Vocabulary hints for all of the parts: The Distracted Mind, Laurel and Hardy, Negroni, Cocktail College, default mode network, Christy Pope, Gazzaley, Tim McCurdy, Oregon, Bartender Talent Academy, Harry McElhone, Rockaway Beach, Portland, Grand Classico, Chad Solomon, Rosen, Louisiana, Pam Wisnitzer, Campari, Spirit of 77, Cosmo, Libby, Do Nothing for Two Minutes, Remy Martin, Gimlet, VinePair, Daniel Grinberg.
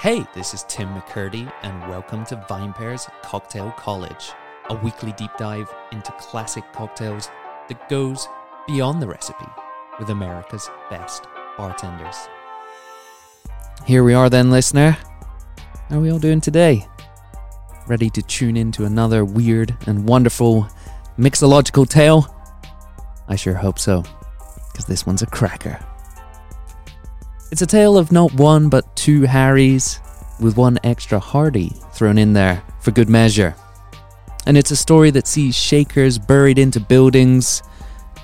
Hey, this is Tim McCurdy, and welcome to VinePair's Cocktail College, a weekly deep dive into classic cocktails that goes beyond the recipe with America's best bartenders. Here we are then, listener. How are we all doing today? Ready to tune into another weird and wonderful mixological tale? I sure hope so, because this one's a cracker. It's a tale of not one but two Harrys, with one extra Hardy thrown in there for good measure. And it's a story that sees shakers buried into buildings,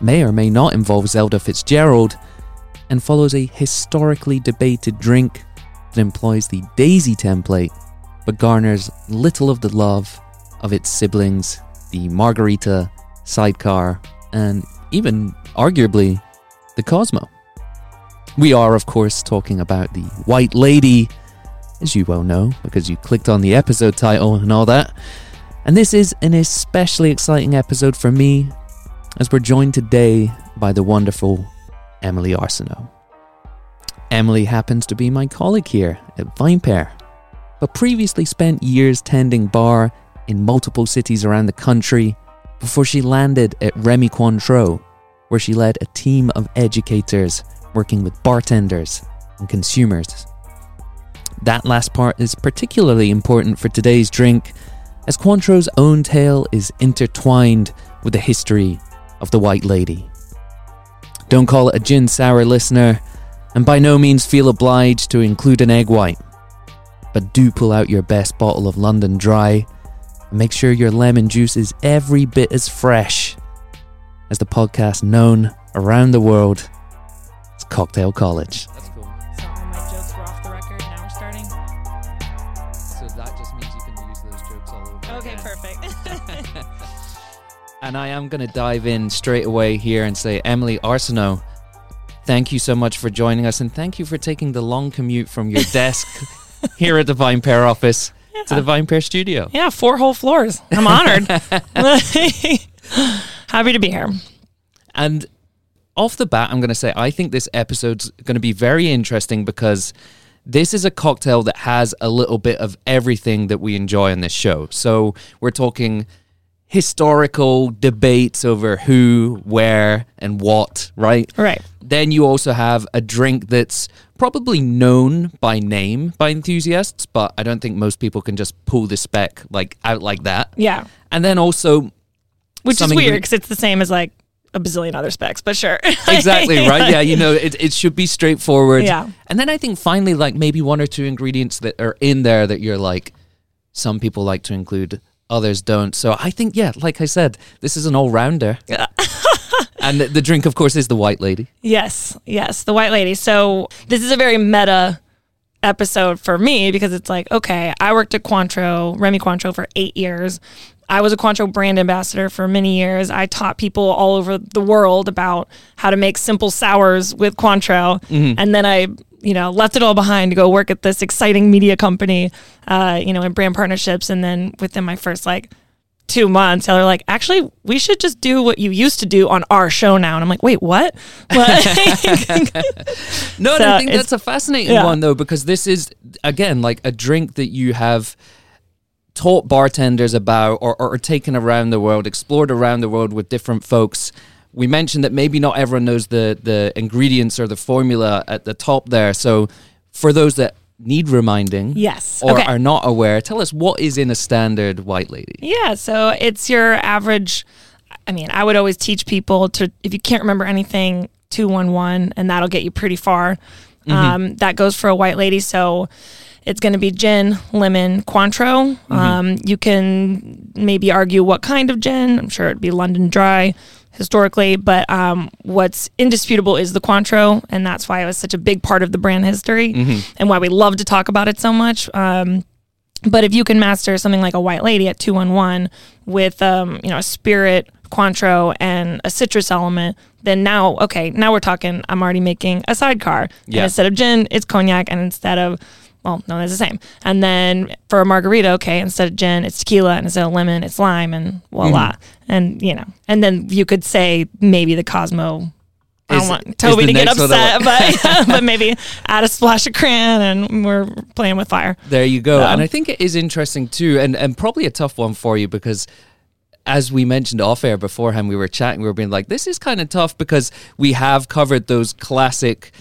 may or may not involve Zelda Fitzgerald, and follows a historically debated drink that employs the Daisy template but garners little of the love of its siblings, the Margarita, Sidecar, and even, arguably, the Cosmo. We are, of course, talking about the White Lady, as you well know, because you clicked on the episode title and all that. And this is an especially exciting episode for me, as we're joined today by the wonderful Emily Arsenault. Emily happens to be my colleague here at VinePair, but previously spent years tending bar in multiple cities around the country before she landed at Remy Cointreau, where she led a team of educators working with bartenders and consumers. That last part is particularly important for today's drink, as Cointreau's own tale is intertwined with the history of the White Lady. Don't call it a gin sour, listener, and by no means feel obliged to include an egg white. But do pull out your best bottle of London Dry and make sure your lemon juice is every bit as fresh as the podcast known around the world. It's Cocktail College. That's cool. So all my jokes were off the record, now we're starting? So that just means you can use those jokes all over again. Okay, perfect. And I am going to dive in straight away here and say, Emily Arsenault, thank you so much for joining us, and thank you for taking the long commute from your desk here at the VinePair office to the VinePair studio. Yeah, 4 whole floors. I'm honored. Happy to be here. And off the bat, I'm going to say I think this episode's going to be very interesting, because this is a cocktail that has a little bit of everything that we enjoy on this show. So we're talking historical debates over who, where, and what, right? Right. Then you also have a drink that's probably known by name by enthusiasts, but I don't think most people can just pull the spec out like that. Yeah. And then also, which is weird because it's the same as a bazillion other specs, but sure. Exactly, right? Yeah, it should be straightforward. Yeah. And then I think finally, maybe one or two ingredients that are in there that you're some people like to include, others don't. So I think, yeah, like I said, this is an all-rounder. Yeah. And the drink, of course, is the White Lady. Yes, the White Lady. So this is a very meta episode for me, because it's okay, I worked at Remy Cointreau for 8 years. I was a Cointreau brand ambassador for many years. I taught people all over the world about how to make simple sours with Cointreau. Mm-hmm. And then I, left it all behind to go work at this exciting media company, in brand partnerships. And then within my first 2 months, they're actually, we should just do what you used to do on our show now. And I'm wait, what? No, so I think that's a fascinating one, though, because this is, again, a drink that you have taught bartenders about or taken around the world, explored around the world with different folks. We mentioned that maybe not everyone knows the ingredients or the formula at the top there. So for those that need reminding or are not aware, tell us what is in a standard White Lady. Yeah, so it's your average. I would always teach people to, if you can't remember anything, 2-1-1, and that'll get you pretty far. Mm-hmm. That goes for a White Lady. So it's going to be gin, lemon, Cointreau. Mm-hmm. You can maybe argue what kind of gin. I'm sure it'd be London Dry historically, but what's indisputable is the Cointreau, and that's why it was such a big part of the brand history, mm-hmm. and why we love to talk about it so much. But if you can master something like a White Lady at 2-1-1 with a spirit, Cointreau, and a citrus element, then now we're talking. I'm already making a Sidecar. Yeah. And instead of gin, it's cognac, and instead of it's the same. And then for a margarita, instead of gin, it's tequila, and instead of lemon, it's lime, and voila. Mm. And then you could say maybe the Cosmo I don't want Toby to get upset, but maybe add a splash of cran and we're playing with fire. There you go. And I think it is interesting too, and probably a tough one for you because as we mentioned off air beforehand, we were chatting, we were being like, this is kind of tough because we have covered those classic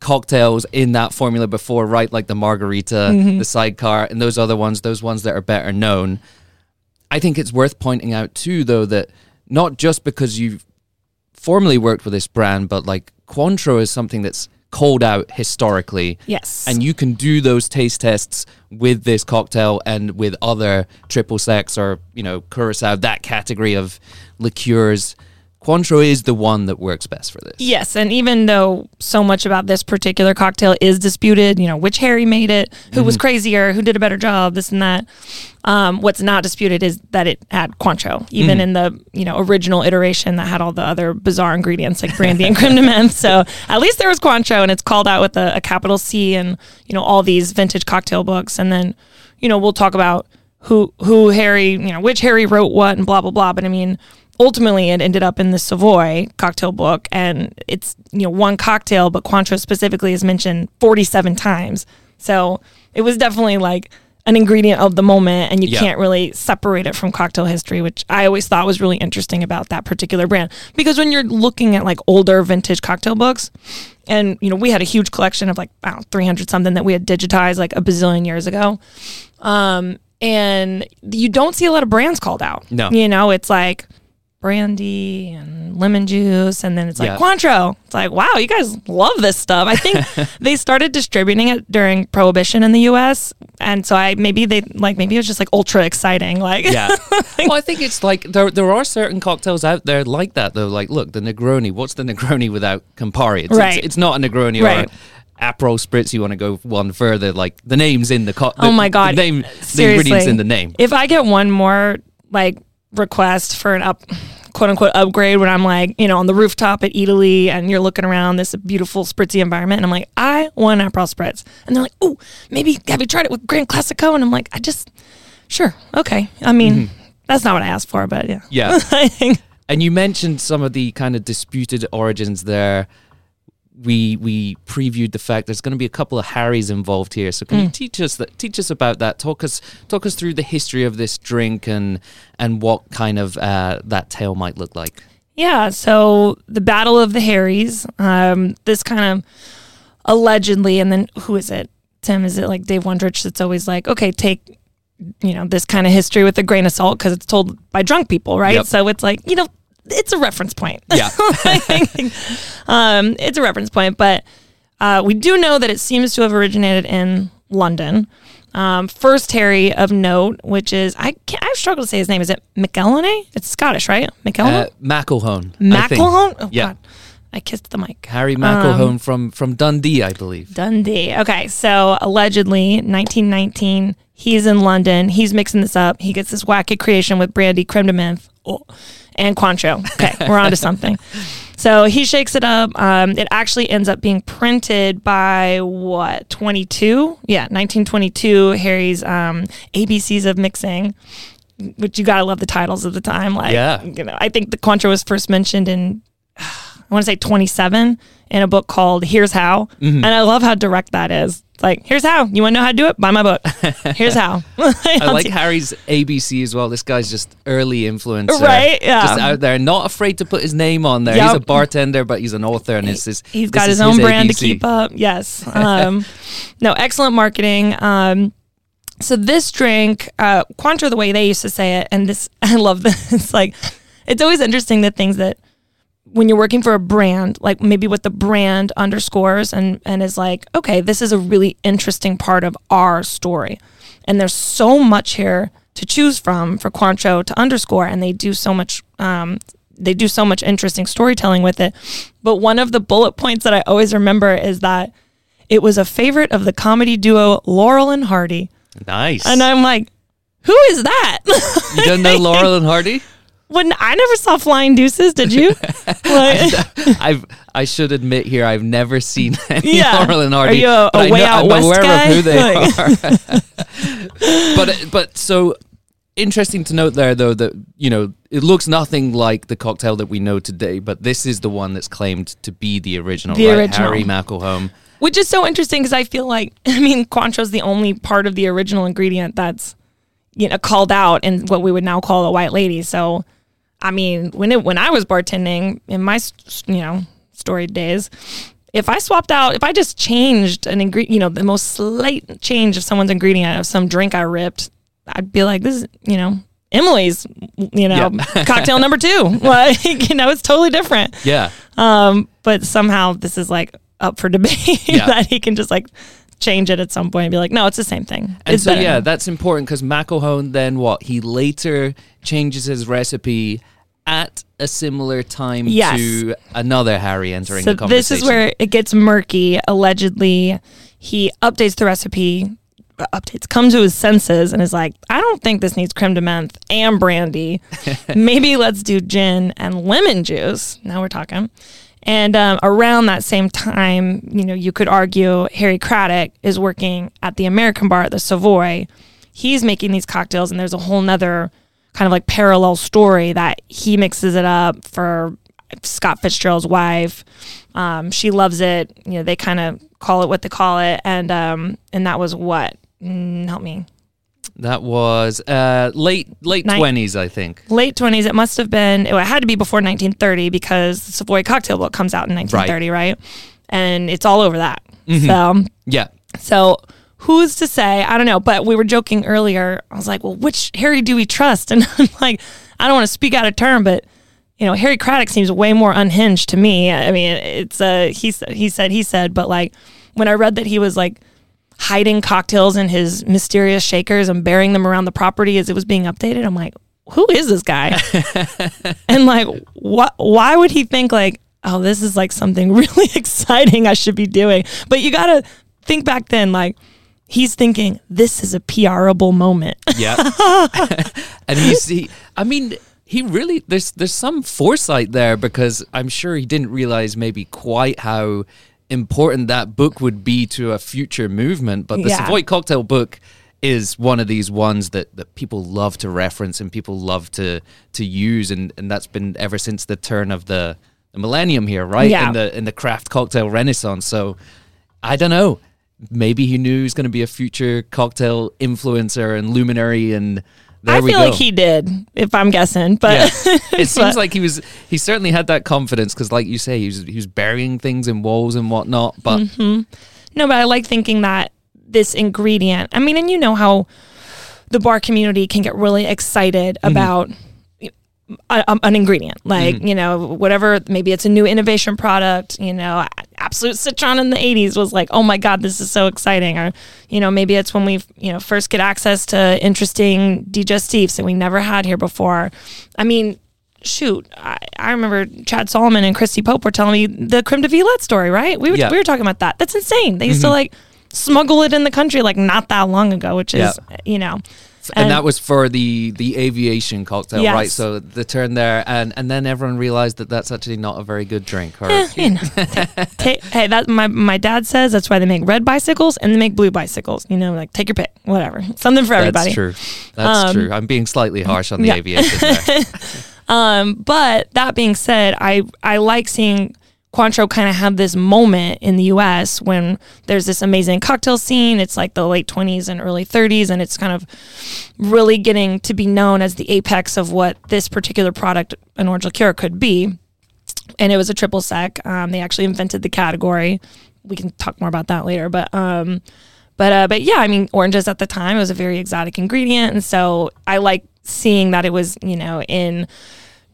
cocktails in that formula before, right? Like the margarita, the sidecar, and those other ones, those ones that are better known. I think it's worth pointing out too, though, that not just because you've formerly worked with this brand, but like Cointreau is something that's called out historically. Yes. And you can do those taste tests with this cocktail and with other triple sec or, you know, curacao, that category of liqueurs. Cointreau is the one that works best for this. Yes, and even though so much about this particular cocktail is disputed, you know, which Harry made it, who was crazier, who did a better job, this and that, what's not disputed is that it had Cointreau, even in the, you know, original iteration that had all the other bizarre ingredients like brandy and creme de menthe. So at least there was Cointreau, and it's called out with a capital C and, you know, all these vintage cocktail books. And then, you know, we'll talk about who Harry, you know, which Harry wrote what and blah, blah, blah. But I mean, ultimately, it ended up in the Savoy Cocktail Book, and it's, you know, one cocktail, but Cointreau specifically is mentioned 47 times. So it was definitely like an ingredient of the moment, and you can't really separate it from cocktail history, which I always thought was really interesting about that particular brand. Because when you're looking at like older vintage cocktail books, and, you know, we had a huge collection of like, I don't know, 300 something that we had digitized like a bazillion years ago. And you don't see a lot of brands called out. No. You know, it's like brandy and lemon juice, and then it's like Cointreau. It's like, wow, you guys love this stuff. I think they started distributing it during Prohibition in the U.S., and so maybe it was just like ultra exciting. Like, well, I think it's like there are certain cocktails out there like that though. Like, look, the Negroni. What's the Negroni without Campari? It's not a Negroni or Aperol Spritz. You want to go one further? Like the name's in the cocktail. Oh my god, the ingredients in the name. If I get one more like request for an quote unquote upgrade when I'm like, you know, on the rooftop at Eataly and you're looking around this beautiful spritzy environment and I'm like, I want Aperol Spritz. And they're like, oh, maybe have you tried it with Grand Classico? And I'm like, sure. Okay. I mean, that's not what I asked for, but yeah. Yeah. And you mentioned some of the kind of disputed origins there. We previewed the fact there's going to be a couple of Harrys involved here. So can you teach us about that? Talk us through the history of this drink and what kind of that tale might look like. Yeah. So the Battle of the Harrys. This kind of allegedly, and then who is it? Tim? Is it like Dave Wondrich? That's always like, okay, take, you know, this kind of history with a grain of salt because it's told by drunk people, right? Yep. So it's like, you know, it's a reference point. Yeah. It's a reference point, but we do know that it seems to have originated in London. First Harry of note, which is, I struggle to say his name. Is it McElhone? It's Scottish, right? McElhone? McElhone? Oh, yeah. God. I kissed the mic. Harry McElhone from Dundee, I believe. Dundee. Okay. So allegedly, 1919, he's in London. He's mixing this up. He gets this wacky creation with brandy, creme de menthe, and Cointreau. Okay, we're on to something. So he shakes it up. It actually ends up being printed by 1922, Harry's ABCs of Mixing, which you got to love the titles of the time. Like, you know, I think the Cointreau was first mentioned in, I want to say 27, in a book called Here's How. And I love how direct that is. It's like, here's how. You want to know how to do it? Buy my book. Here's how. I like Harry's ABC as well. This guy's just early influencer. Right, yeah. Just out there. Not afraid to put his name on there. Yep. He's a bartender, but he's an author. And he's got his own brand to keep up. Yes. No, excellent marketing. So this drink, Cointreau, the way they used to say it, and this, I love this. It's like, it's always interesting the things that, when you're working for a brand, like maybe what the brand underscores and is like, okay, this is a really interesting part of our story. And there's so much here to choose from for Cointreau to underscore. And they do so much, interesting storytelling with it. But one of the bullet points that I always remember is that it was a favorite of the comedy duo Laurel and Hardy. Nice. And I'm like, who is that? You don't know Laurel and Hardy? When I never saw Flying Deuces, did you? Like, I should admit here, I've never seen any Laurel and Hardy. Are you a Way Out West guy? I'm aware of who they are. But so Interesting to note there, though, that, you know, it looks nothing like the cocktail that we know today, but this is the one that's claimed to be the original, right? Harry Macklehome. Which is so interesting because I feel like, I mean, Cointreau's the only part of the original ingredient that's, you know, called out in what we would now call a White Lady. So, I mean, when I was bartending in my, you know, storied days, if I swapped out, if I just changed an ingredient, you know, the most slight change of someone's ingredient of some drink I ripped, I'd be like, this is, you know, Emily's, you know, yep. cocktail number 2. Like, you know, it's totally different. Yeah. But somehow this is like up for debate that he can just like change it at some point and be like, no, it's the same thing. And it's so, better. Yeah, that's important because Macklehome then what? He later changes his recipe at a similar time to another Harry entering the conversation. So this is where it gets murky. Allegedly, he updates the recipe. Comes to his senses and is like, I don't think this needs creme de menthe and brandy. Maybe let's do gin and lemon juice. Now we're talking. And around that same time, you know, you could argue Harry Craddock is working at the American bar at the Savoy. He's making these cocktails, and there's a whole nother kind of like parallel story that he mixes it up for Scott Fitzgerald's wife. She loves it. You know, they kind of call it what they call it. And that was what? Help me. That was late 20s, I think. Late 20s. It must have been, it had to be before 1930 because the Savoy Cocktail Book comes out in 1930, right? And it's all over that. Mm-hmm. So, yeah. So, who's to say? I don't know. But we were joking earlier. I was like, well, which Harry do we trust? And I'm like, I don't want to speak out of turn, but, you know, Harry Craddock seems way more unhinged to me. I mean, it's he said, but like, when I read that he was like, hiding cocktails in his mysterious shakers and burying them around the property as it was being updated. I'm like, who is this guy? And like, what? Why would he think like, oh, this is like something really exciting I should be doing? But you got to think back then, like he's thinking this is a PR-able moment. And he really, there's some foresight there because I'm sure he didn't realize maybe quite how important that book would be to a future movement, but the Savoy Cocktail Book is one of these ones that people love to reference and people love to use, and that's been ever since the turn of the millennium here, right? In the craft cocktail renaissance. So I don't know, maybe he knew he was going to be a future cocktail influencer and luminary, and I feel like he did, if I'm guessing. But it seems like he certainly had that confidence because, like you say, he was burying things in walls and whatnot. But no, but I like thinking that this ingredient. I mean, and you know how the bar community can get really excited about an ingredient, like you know, whatever. Maybe it's a new innovation product. You know, Absolute Citron in the 80s was like, oh my God, this is so exciting. Or, you know, maybe it's when we, you know, first get access to interesting digestifs that we never had here before. I mean, shoot, I remember Chad Solomon and Christy Pope were telling me the creme de Villette story, right? We were talking about that. That's insane. They used to like smuggle it in the country like not that long ago, which is, you know. And that was for the aviation cocktail, right? So the turn there, and then everyone realized that that's actually not a very good drink. Or you know, hey, that my dad says that's why they make red bicycles and they make blue bicycles. You know, like take your pick, whatever, something for everybody. That's true. That's true. I'm being slightly harsh on the aviation there. But that being said, I like seeing Cointreau kind of have this moment in the U.S. when there's this amazing cocktail scene. It's like the late 20s and early 30s, and it's kind of really getting to be known as the apex of what this particular product, an orange liqueur, could be. And it was a triple sec. They actually invented the category. We can talk more about that later. But yeah, I mean, oranges at the time, it was a very exotic ingredient, and so I like seeing that it was, you know, in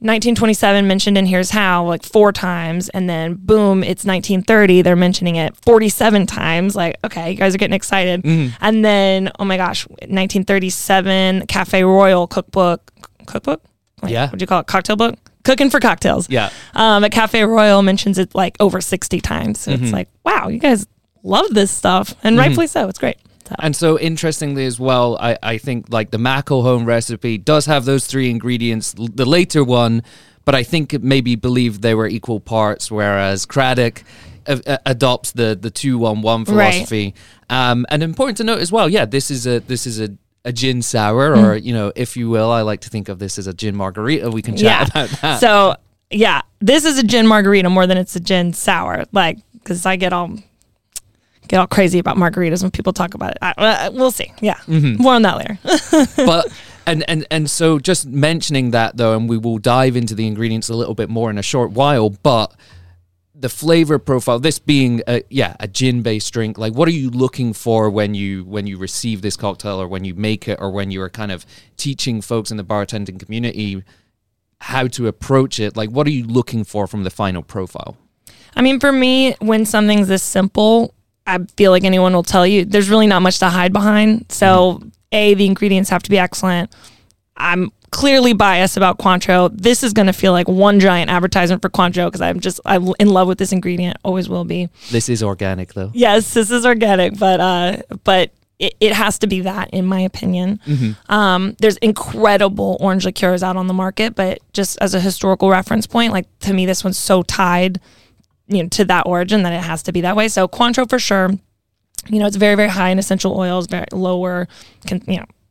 1927 mentioned in Here's How like 4 times, and then boom, it's 1930, they're mentioning it 47 times. Like, okay, you guys are getting excited. And then, oh my gosh, 1937 Cafe Royal cookbook? Like, what do you call it? Cocktail book? Cooking for Cocktails. Yeah. At Cafe Royal mentions it like over 60 times. So it's like, wow, you guys love this stuff, and rightfully so. It's great. And so interestingly as well, I think like the Macklehome recipe does have those 3 ingredients, the later one, but I think it maybe believed they were equal parts, whereas Craddock adopts the 2-1-1 philosophy. And important to note as well, this is a a gin sour, or, you know, if you will, I like to think of this as a gin margarita. We can chat about that. So, yeah, this is a gin margarita more than it's a gin sour. Like, because I get all crazy about margaritas when people talk about it. We'll see. Yeah. Mm-hmm. More on that later. But and so just mentioning that, though, and we will dive into the ingredients a little bit more in a short while, but the flavor profile, this being a gin-based drink, like, what are you looking for when you receive this cocktail, or when you make it, or when you are kind of teaching folks in the bartending community how to approach it? Like, what are you looking for from the final profile? I mean, for me, when something's this simple, I feel like anyone will tell you there's really not much to hide behind. So, the ingredients have to be excellent. I'm clearly biased about Cointreau. This is going to feel like one giant advertisement for Cointreau, because I'm in love with this ingredient. Always will be. This is organic, though. Yes, this is organic, but it has to be that, in my opinion. Mm-hmm. There's incredible orange liqueurs out on the market, but just as a historical reference point, like, to me, this one's so tied, you know, to that origin that it has to be that way. So Cointreau for sure. You know, it's very, very high in essential oils, very lower,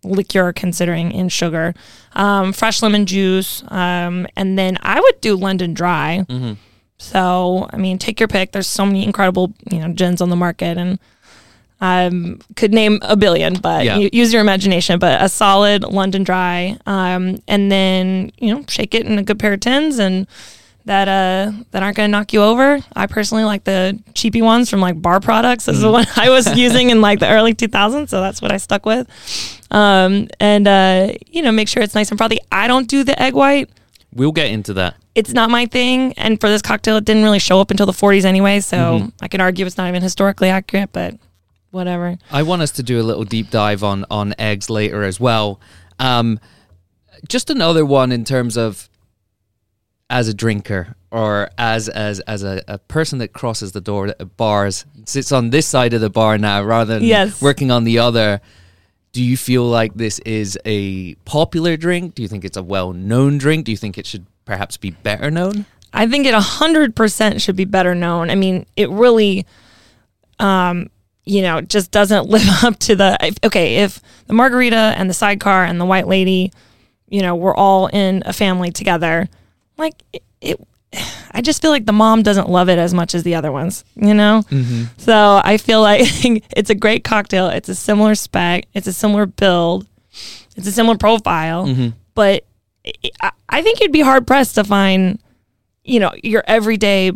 liqueur considering in sugar, fresh lemon juice, and then I would do London Dry. Mm-hmm. So, I mean, take your pick. There's so many incredible, gins on the market, and I could name a billion, but use your imagination. But a solid London Dry, and then, shake it in a good pair of tins, and that aren't going to knock you over. I personally like the cheapy ones from, like, Bar Products. This is the one I was using in, like, the early 2000s, so that's what I stuck with. Make sure it's nice and frothy. I don't do the egg white. We'll get into that. It's not my thing, and for this cocktail, it didn't really show up until the 40s anyway, so I can argue it's not even historically accurate, but whatever. I want us to do a little deep dive on eggs later as well. Just another one in terms of, as a drinker, or as a person that crosses the door at bars, sits on this side of the bar now rather than working on the other, do you feel like this is a popular drink? Do you think it's a well-known drink? Do you think it should perhaps be better known? I think it 100% should be better known. I mean, it really, just doesn't live up to if the margarita and the sidecar and the White Lady, we're all in a family together, like, I just feel like the mom doesn't love it as much as the other ones, Mm-hmm. So I feel like it's a great cocktail. It's a similar spec. It's a similar build. It's a similar profile. Mm-hmm. But I think you'd be hard-pressed to find, your everyday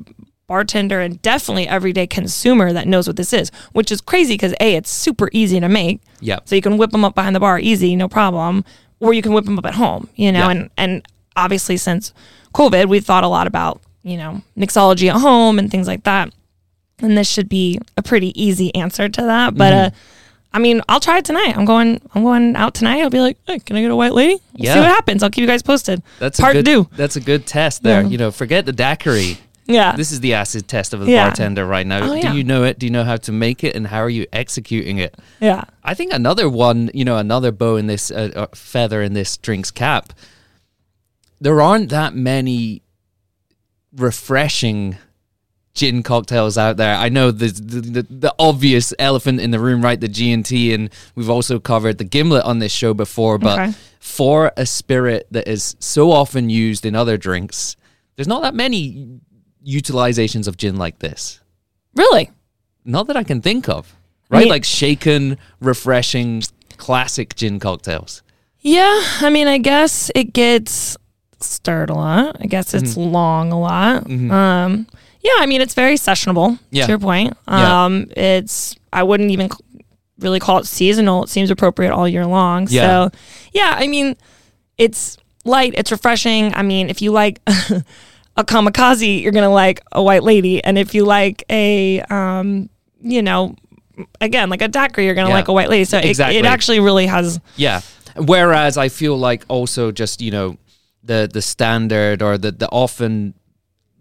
bartender and definitely everyday consumer that knows what this is, which is crazy because, it's super easy to make. Yeah. So you can whip them up behind the bar easy, no problem. Or you can whip them up at home, and obviously since COVID, we've thought a lot about, mixology at home and things like that. And this should be a pretty easy answer to that. But, I'll try it tonight. I'm going out tonight. I'll be like, hey, can I get a White Lady? See what happens. I'll keep you guys posted. That's hard to do. That's a good test there. Yeah. Forget the daiquiri. Yeah. This is the acid test of a bartender right now. Do you know it? Do you know how to make it? And how are you executing it? Yeah. I think another one, another bow in this, feather in this drink's cap, there aren't that many refreshing gin cocktails out there. I know the obvious elephant in the room, right? The G&T, and we've also covered the Gimlet on this show before, but for a spirit that is so often used in other drinks, there's not that many utilizations of gin like this. Really? Not that I can think of, right? Like shaken, refreshing, classic gin cocktails. Yeah, I guess it gets stirred a lot. I guess it's long a lot. Mm-hmm. It's very sessionable, to your point. I wouldn't even really call it seasonal. It seems appropriate all year long. Yeah. So, it's light. It's refreshing. If you like a kamikaze, you're going to like a White Lady. And if you like a, like a daiquiri, you're going to like a White Lady. So it actually really has... Yeah. Whereas I feel like also just, the standard or the often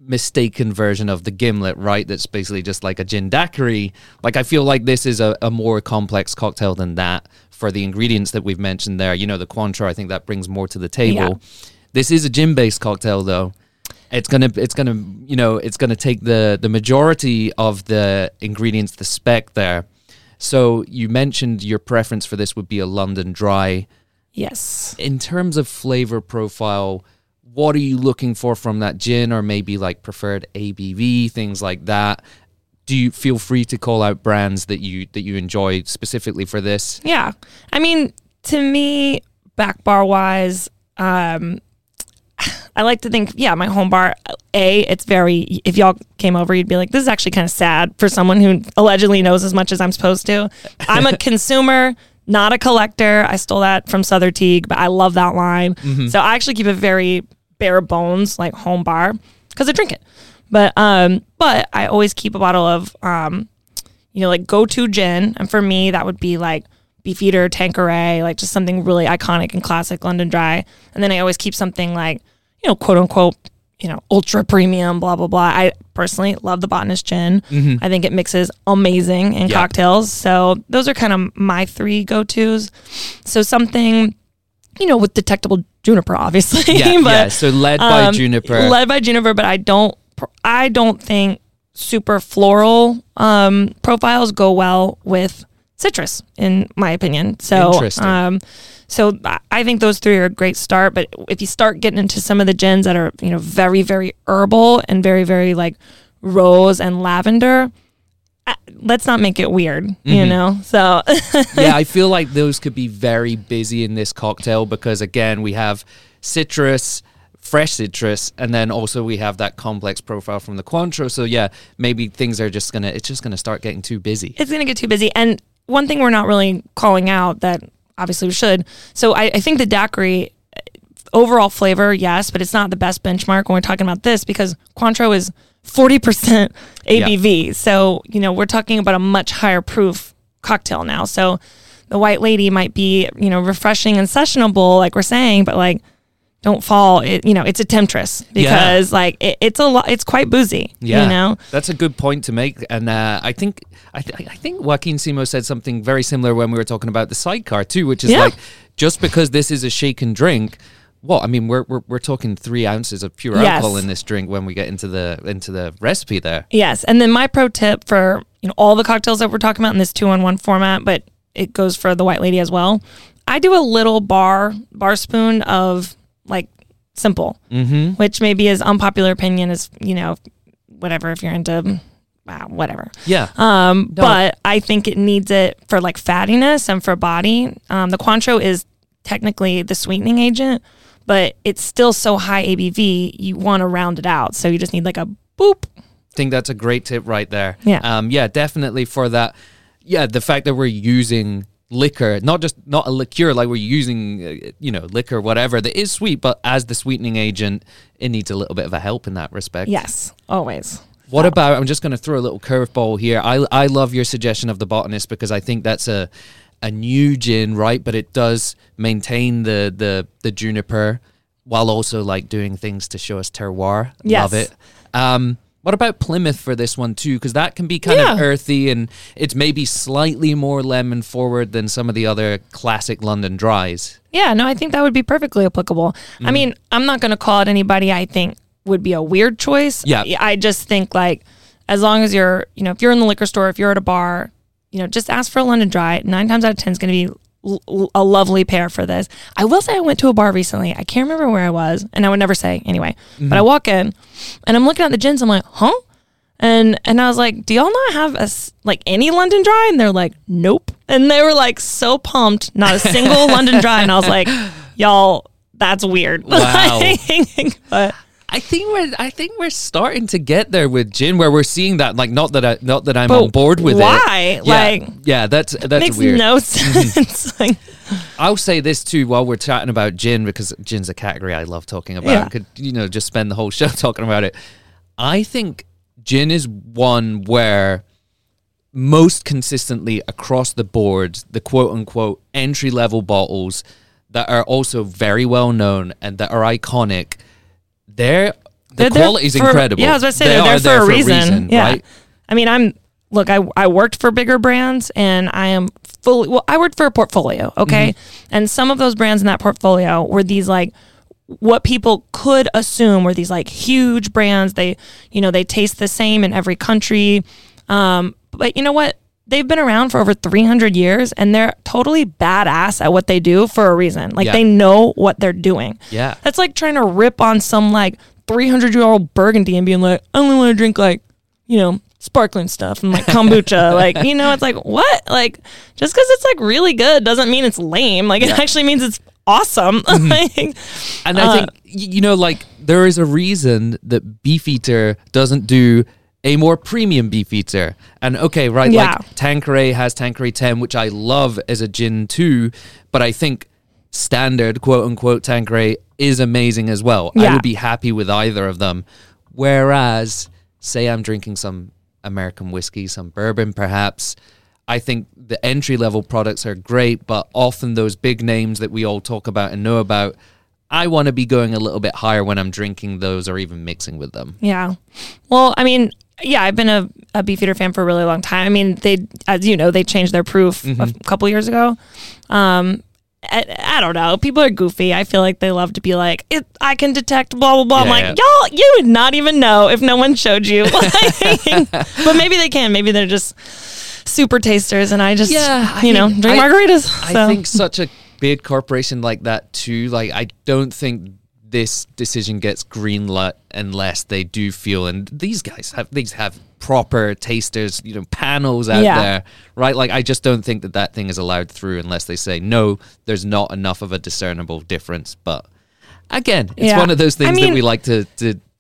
mistaken version of the Gimlet, right? That's basically just like a gin daiquiri. Like, I feel like this is a more complex cocktail than that for the ingredients that we've mentioned there. The Cointreau, I think that brings more to the table. Yeah. This is a gin-based cocktail, though. It's gonna take the majority of the ingredients, the spec there. So you mentioned your preference for this would be a London Dry. Yes. In terms of flavor profile, what are you looking for from that gin, or maybe like preferred ABV, things like that? Do you feel free to call out brands that you enjoy specifically for this? Yeah. I mean, to me, back bar wise, I like to think, my home bar, if y'all came over, you'd be like, this is actually kind of sad for someone who allegedly knows as much as I'm supposed to. I'm a consumer, not a collector. I stole that from Souther Teague, but I love that line. Mm-hmm. So I actually keep it very bare bones, like home bar, because I drink it. But I always keep a bottle of, like go-to gin. And for me, that would be like Beefeater, Tanqueray, like just something really iconic and classic London Dry. And then I always keep something like, quote unquote, ultra premium, blah, blah, blah. I personally love the Botanist gin. Mm-hmm. I think it mixes amazing in cocktails. So those are kind of my three go-tos. So something, with detectable juniper, obviously. Yeah, but, so led by juniper. Led by juniper, but I don't think super floral profiles go well with citrus, in my opinion. So, so I think those three are a great start. But if you start getting into some of the gins that are, very, very herbal and very, very like rose and lavender, let's not make it weird, So, I feel like those could be very busy in this cocktail because, again, we have citrus. Fresh citrus, and then also we have that complex profile from the Cointreau. So maybe things are just gonna start getting too busy. It's gonna get too busy. And one thing we're not really calling out that obviously we should. So I think the Daiquiri overall flavor, yes, but it's not the best benchmark when we're talking about this because Cointreau is 40% ABV. Yeah. So we're talking about a much higher proof cocktail now. So the White Lady might be refreshing and sessionable, like we're saying, but like. Don't fall. It's a temptress because it's a lot. It's quite boozy. Yeah, that's a good point to make. And I think Joaquin Simo said something very similar when we were talking about the Sidecar too, which is just because this is a shaken drink. Well, I mean, we're talking 3 ounces of pure alcohol in this drink when we get into the recipe there. Yes, and then my pro tip for all the cocktails that we're talking about in this 2-on-1 format, but it goes for the White Lady as well. I do a little bar spoon of. Like simple, which maybe is unpopular opinion is, whatever, if you're into whatever. Yeah. But I think it needs it for like fattiness and for body. The Cointreau is technically the sweetening agent, but it's still so high ABV. You want to round it out. So you just need like a boop. I think that's a great tip right there. Yeah. Definitely for that. Yeah. The fact that we're using liquor, not a liqueur, like we're using liquor, whatever, that is sweet, but as the sweetening agent, it needs a little bit of a help in that respect. Yes, always. What about, I'm just going to throw a little curveball here. I love your suggestion of the Botanist because I think that's a new gin, right? But it does maintain the juniper while also like doing things to show us terroir. Yes. Love it. What about Plymouth for this one, too? Because that can be kind of earthy, and it's maybe slightly more lemon-forward than some of the other classic London Dries. Yeah, no, I think that would be perfectly applicable. I mean, I'm not going to call it anybody I think would be a weird choice. Yeah. I just think, like, as long as you're, if you're in the liquor store, if you're at a bar, just ask for a London Dry. 9 times out of 10 is going to be a lovely pair for this. I will say I went to a bar recently. I can't remember where I was, and I would never say anyway. Mm-hmm. But I walk in, and I'm looking at the gins. I'm like, huh? And I was like, do y'all not have any London Dry? And they're like, nope. And they were like so pumped, not a single London Dry. And I was like, y'all, that's weird. Wow. But I think we're starting to get there with gin, where we're seeing that. Like, not that I'm on board with it. Why? Yeah, that's makes weird. No sense. Mm-hmm. I'll say this too while we're chatting about gin, because gin's a category I love talking about. I could just spend the whole show talking about it. I think gin is one where most consistently across the board, the quote unquote entry level bottles that are also very well known and that are iconic. The quality is incredible. Yeah, I was about to say, they're there for a reason. Yeah. Right? I mean, I worked for bigger brands, and I am fully... Well, I worked for a portfolio, okay? Mm-hmm. And some of those brands in that portfolio were these, like, what people could assume were these, like, huge brands. They taste the same in every country. But you know what? they've been around for over 300 years and they're totally badass at what they do for a reason. Like, they know what they're doing. Yeah. That's like trying to rip on some like 300-year-old Burgundy and being like, I only want to drink like, you know, sparkling stuff and like kombucha. Like, you know, it's like, what? Like, just because it's like really good doesn't mean it's lame. Like, it actually means it's awesome. Like, and I think, you know, like there is a reason that Beefeater doesn't do a more premium Beefeater. And okay, right, like Tanqueray has Tanqueray 10, which I love as a gin too, but I think standard, quote-unquote, Tanqueray is amazing as well. Yeah. I would be happy with either of them. Whereas, say I'm drinking some American whiskey, some bourbon perhaps, I think the entry-level products are great, but often those big names that we all talk about and know about, I want to be going a little bit higher when I'm drinking those or even mixing with them. Yeah. Well, I mean, yeah, I've been a Beefeater fan for a really long time. I mean, they, as you know, they changed their proof a couple years ago. I don't know. People are goofy. I feel like they love to be like, I can detect blah, blah, blah. Yeah, I'm like, y'all, you would not even know if no one showed you. But maybe they can. Maybe they're just super tasters and I just, drink margaritas. I think such a big corporation like that too, like I don't think this decision gets greenlit unless they do feel, and these guys have proper tasters, you know, panels out there, right? Like I just don't think that thing is allowed through unless they say, no, there's not enough of a discernible difference. But again, it's one of those things that we like to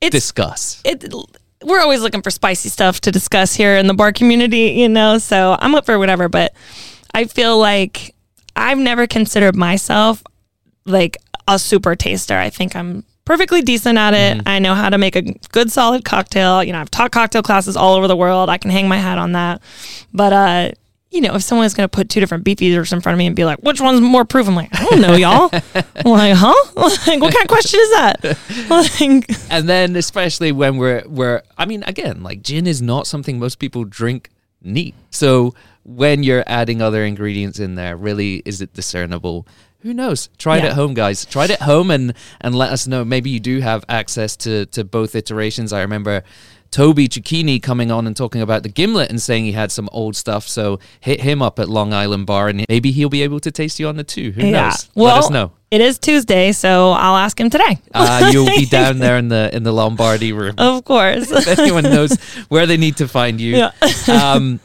discuss. We're always looking for spicy stuff to discuss here in the bar community, you know, so I'm up for whatever, but I feel like I've never considered myself like a super taster. I think I'm perfectly decent at it. I know how to make a good, solid cocktail. You know, I've taught cocktail classes all over the world. I can hang my hat on that. But, you know, if someone is going to put two different Beefeaters in front of me and be like, which one's more proof? I'm like, I don't know, y'all. I'm like, huh? Like, what kind of question is that? Like, and then especially when we're, I mean, again, like gin is not something most people drink neat. So when you're adding other ingredients in there, really, is it discernible? Who knows? Try it at home, guys. Try it at home and let us know. Maybe you do have access to both iterations. I remember Toby Cicchini coming on and talking about the Gimlet and saying he had some old stuff. So hit him up at Long Island Bar and maybe he'll be able to taste you on the two. Who knows? Well, let us know. It is Tuesday, so I'll ask him today. You'll be down there in the Lombardi room. Of course. If anyone knows where they need to find you. Yeah.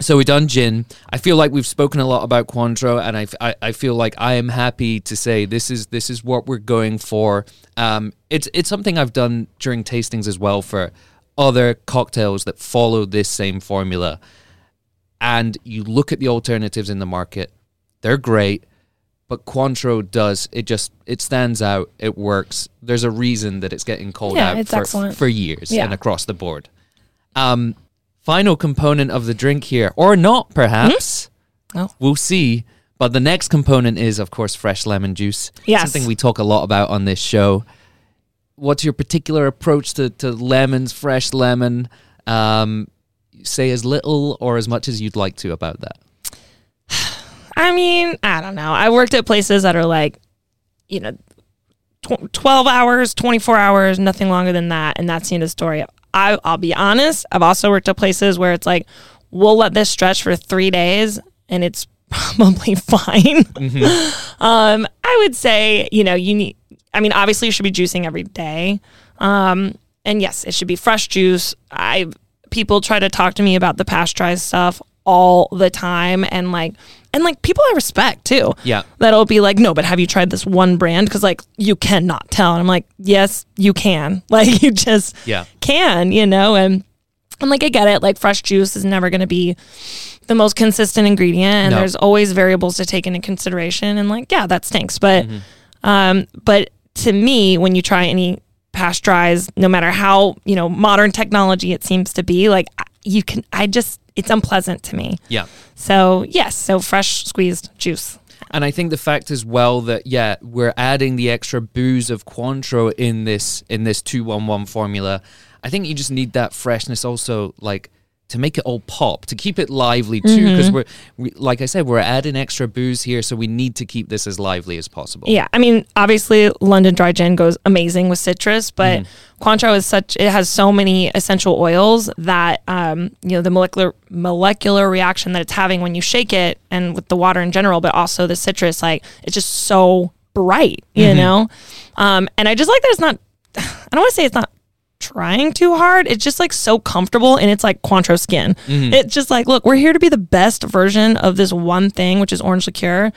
So we've done gin. I feel like we've spoken a lot about Cointreau, and I feel like I am happy to say this is what we're going for. It's something I've done during tastings as well for other cocktails that follow this same formula. And you look at the alternatives in the market; they're great, but Cointreau does it stands out. It works. There's a reason that it's getting called out for years and across the board. Final component of the drink here, or not perhaps, we'll see. But the next component is, of course, fresh lemon juice. Yes. Something we talk a lot about on this show. What's your particular approach to lemons, fresh lemon? Say as little or as much as you'd like to about that. I mean, I don't know. I worked at places that are like, you know, 12 hours, 24 hours, nothing longer than that. And that's the end of the story. I'll be honest, I've also worked at places where it's like, we'll let this stretch for 3 days and it's probably fine. Mm-hmm. I would say, you know, obviously you should be juicing every day. And yes, it should be fresh juice. People try to talk to me about the pasteurized stuff all the time. And people I respect too. Yeah. That'll be like, no, but have you tried this one brand? Cause like you cannot tell. And I'm like, yes, you can. Like you just can, you know? And like, I get it. Like fresh juice is never going to be the most consistent ingredient. And there's always variables to take into consideration. And like, yeah, that stinks. But, but to me, when you try any pasteurized, no matter how, you know, modern technology it seems to be, like it's unpleasant to me. Yeah. So, yes. So fresh squeezed juice. And I think the fact as well that, we're adding the extra booze of Cointreau in this 2-1-1 formula. I think you just need that freshness also, like to make it all pop, to keep it lively too, because we're, like I said, we're adding extra booze here, so we need to keep this as lively as possible. Yeah, I mean, obviously London Dry Gin goes amazing with citrus, but Cointreau is such, it has so many essential oils that, you know, the molecular reaction that it's having when you shake it and with the water in general, but also the citrus, like, it's just so bright, you know? And I just like that it's not, I don't want to say it's not trying too hard, it's just like so comfortable, and it's like Cointreau skin. It's just like, look, we're here to be the best version of this one thing, which is orange liqueur,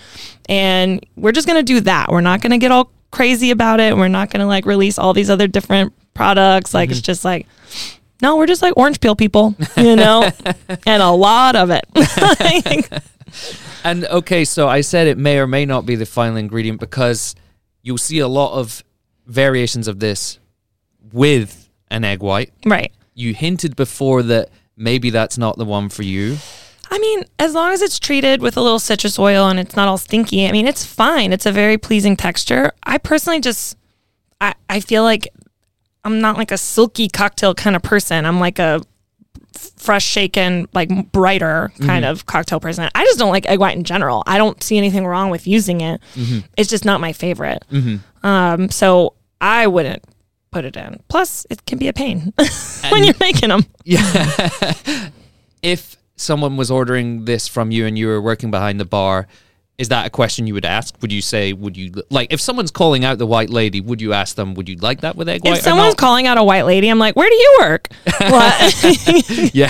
and we're just gonna do that. We're not gonna get all crazy about it. We're not gonna like release all these other different products. Like it's just like, no, we're just like orange peel people, you know, and a lot of it. And okay, so I said it may or may not be the final ingredient, because you'll see a lot of variations of this with an egg white. Right. You hinted before that maybe that's not the one for you. I mean, as long as it's treated with a little citrus oil and it's not all stinky, I mean, it's fine. It's a very pleasing texture. I personally just, I feel like I'm not like a silky cocktail kind of person. I'm like a fresh shaken, like brighter kind of cocktail person. I just don't like egg white in general. I don't see anything wrong with using it. It's just not my favorite. So I wouldn't put it in. Plus, it can be a pain when you're making them. Yeah. If someone was ordering this from you and you were working behind the bar, is that a question you would ask? Would you say, would you, like, if someone's calling out the White Lady, would you ask them, would you like that with egg white? If someone's calling out a White Lady, I'm like, where do you work? Yeah.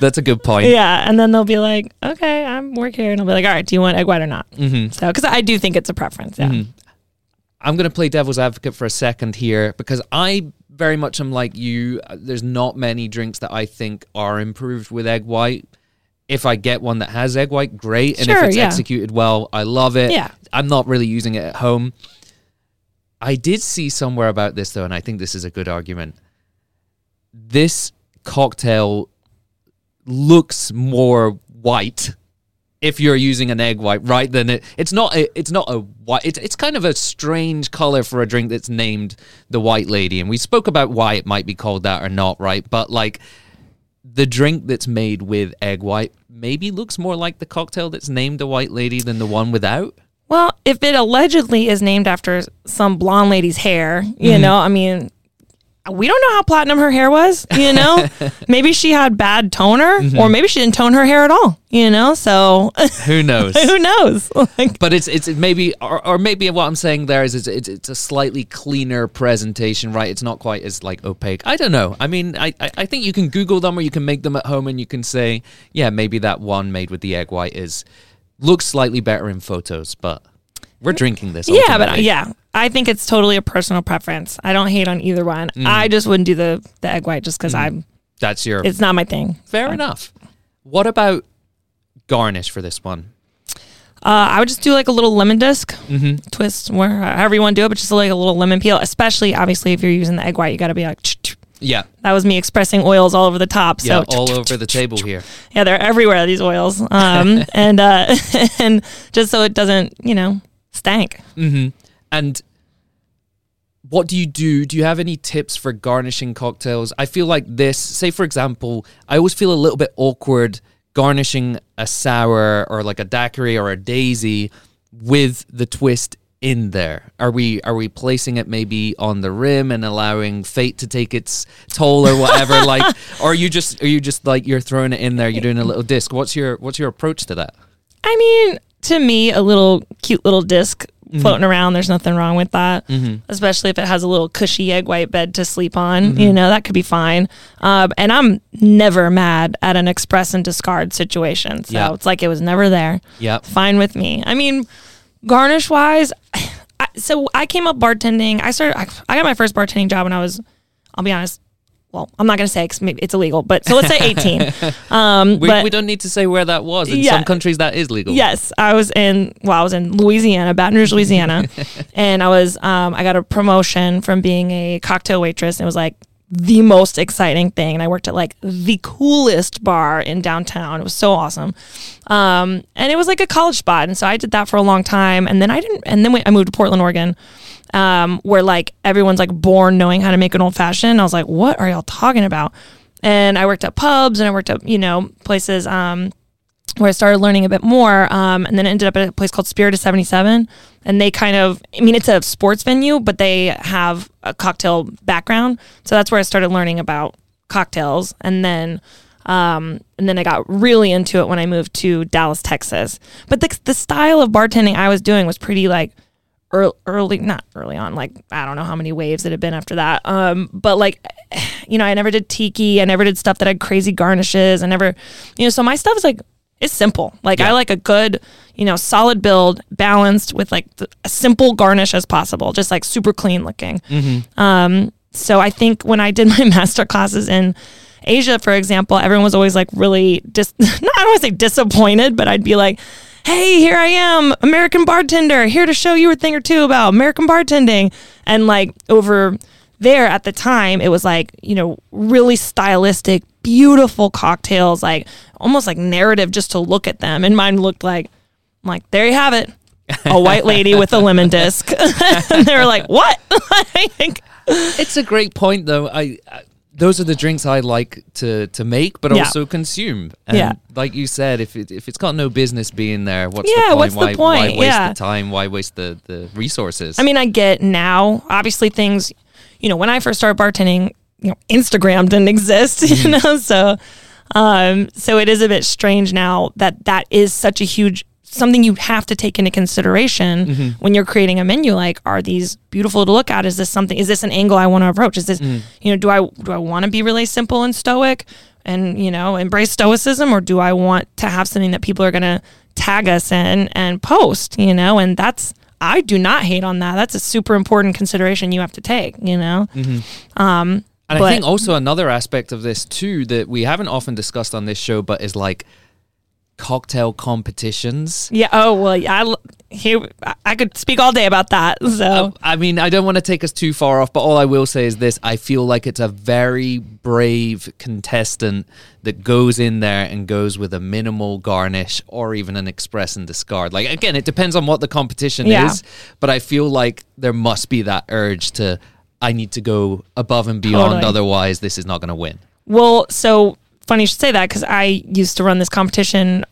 That's a good point. Yeah. And then they'll be like, okay, I work here. And I'll be like, all right, do you want egg white or not? So, because I do think it's a preference. Yeah. I'm going to play devil's advocate for a second here, because I very much am like you. There's not many drinks that I think are improved with egg white. If I get one that has egg white, great. And if it's executed well, I love it. Yeah. I'm not really using it at home. I did see somewhere about this, though, and I think this is a good argument. This cocktail looks more white if you're using an egg white, right? Then it's not a white. It's kind of a strange color for a drink that's named the White Lady, and we spoke about why it might be called that or not, right? But like the drink that's made with egg white maybe looks more like the cocktail that's named the White Lady than the one without. Well, if it allegedly is named after some blonde lady's hair, you know, I mean, we don't know how platinum her hair was, you know? Maybe she had bad toner, or maybe she didn't tone her hair at all, you know? So who knows? Who knows? Like, but it's maybe, or maybe what I'm saying there is it's a slightly cleaner presentation, right? It's not quite as like opaque. I don't know. I mean, I think you can Google them, or you can make them at home, and you can say, yeah, maybe that one made with the egg white looks slightly better in photos, but we're drinking this. Yeah, ultimately. But yeah. I think it's totally a personal preference. I don't hate on either one. I just wouldn't do the egg white just because it's not my thing. Fair enough. What about garnish for this one? I would just do like a little lemon disc twist, however you want to do it, but just like a little lemon peel, especially obviously if you're using the egg white, you got to be like, yeah. That was me expressing oils all over the top. So yeah, all over the table here. Yeah, they're everywhere, these oils. And just so it doesn't, you know, stank. And what do you do? Do you have any tips for garnishing cocktails? I feel like this, say for example, I always feel a little bit awkward garnishing a sour or like a daiquiri or a daisy with the twist in there. Are we placing it maybe on the rim and allowing fate to take its toll or whatever? Like, or are you just like you're throwing it in there, you're doing a little disc? What's your approach to that? I mean, to me, a little cute little disc floating around, there's nothing wrong with that, especially if it has a little cushy egg white bed to sleep on. You know, that could be fine. And I'm never mad at an express and discard situation, so it's like it was never there. Fine with me. I mean, garnish wise, so I came up bartending. I got my first bartending job when I was, I'll be honest, well, I'm not going to say because maybe it's illegal, but so let's say 18. We don't need to say where that was. In some countries, that is legal. Yes, I was in Louisiana, Baton Rouge, Louisiana, and I was. I got a promotion from being a cocktail waitress. And it was like the most exciting thing, and I worked at like the coolest bar in downtown. It was so awesome, and it was like a college spot. And so I did that for a long time, and then I didn't. And then I moved to Portland, Oregon. Where like everyone's like born knowing how to make an old fashioned. I was like, what are y'all talking about? And I worked at pubs and I worked at, you know, places where I started learning a bit more. And then I ended up at a place called Spirit of 77. And they kind of, I mean, it's a sports venue, but they have a cocktail background. So that's where I started learning about cocktails. And then I got really into it when I moved to Dallas, Texas. But the style of bartending I was doing was pretty like early, not early on, like I don't know how many waves it had been after that. But like, you know, I never did tiki. I never did stuff that had crazy garnishes. I never, you know, so my stuff is like, it's simple. Like yeah. I like a good, you know, solid build balanced with like a simple garnish as possible, just like super clean looking. Mm-hmm. So I think when I did my master classes in Asia, for example, everyone was always like really I don't want to say disappointed, but I'd be like, hey, here I am, American bartender, here to show you a thing or two about American bartending. And like over there at the time, it was like, you know, really stylistic, beautiful cocktails, like almost like narrative just to look at them. And mine looked like, I'm like, there you have it. A white lady with a lemon disc. And they were like, what? Like, it's a great point though. Those are the drinks I like to make, but also consume. And like you said, if it's got no business being there, what's the point? Why waste the time? Why waste the resources? I mean, I get now, obviously things, you know, when I first started bartending, you know, Instagram didn't exist, you know? So it is a bit strange now that is such a huge, something you have to take into consideration when you're creating a menu. Like, are these beautiful to look at? Is this something, is this an angle I want to approach? Is this, you know, do I want to be really simple and stoic and, you know, embrace stoicism, or do I want to have something that people are going to tag us in and post, you know? And that's, I do not hate on that. That's a super important consideration you have to take, you know? And I think also another aspect of this too, that we haven't often discussed on this show, but is like, cocktail competitions. I could speak all day about that. So I mean, I don't want to take us too far off, but all I will say is this: I feel like it's a very brave contestant that goes in there and goes with a minimal garnish or even an express and discard. Like, again, it depends on what the competition is, but I feel like there must be that urge to, I need to go above and beyond, otherwise this is not going to win. Well, so funny you should say that, because I used to run this competition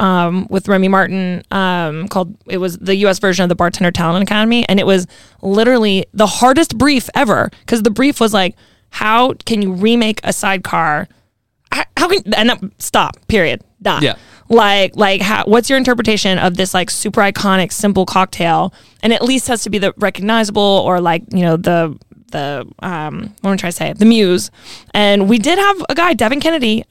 with Remy Martin called, it was the U.S. version of the Bartender Talent Academy, and it was literally the hardest brief ever, because the brief was like, how can you remake a Sidecar? How can, and stop, period, done. Yeah. Like how, what's your interpretation of this like super iconic, simple cocktail? And it at least has to be the recognizable, or like, you know, the muse. And we did have a guy, Devin Kennedy,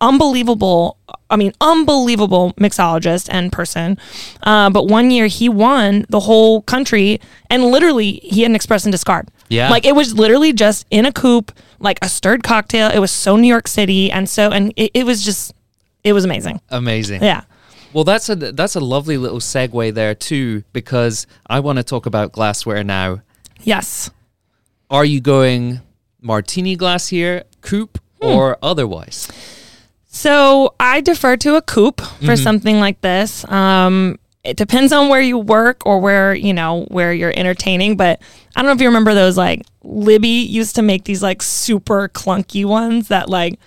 unbelievable mixologist and person, but one year he won the whole country, and literally he had an express and discard. Like, it was literally just in a coupe, like a stirred cocktail. It was so New York City, and it was amazing. Well, that's a lovely little segue there too, because I want to talk about glassware now. Yes. Are you going martini glass here, coupe, or otherwise? So I defer to a coupe for something like this. It depends on where you work or where you're entertaining. But I don't know if you remember those, like, Libby used to make these like super clunky ones that, like,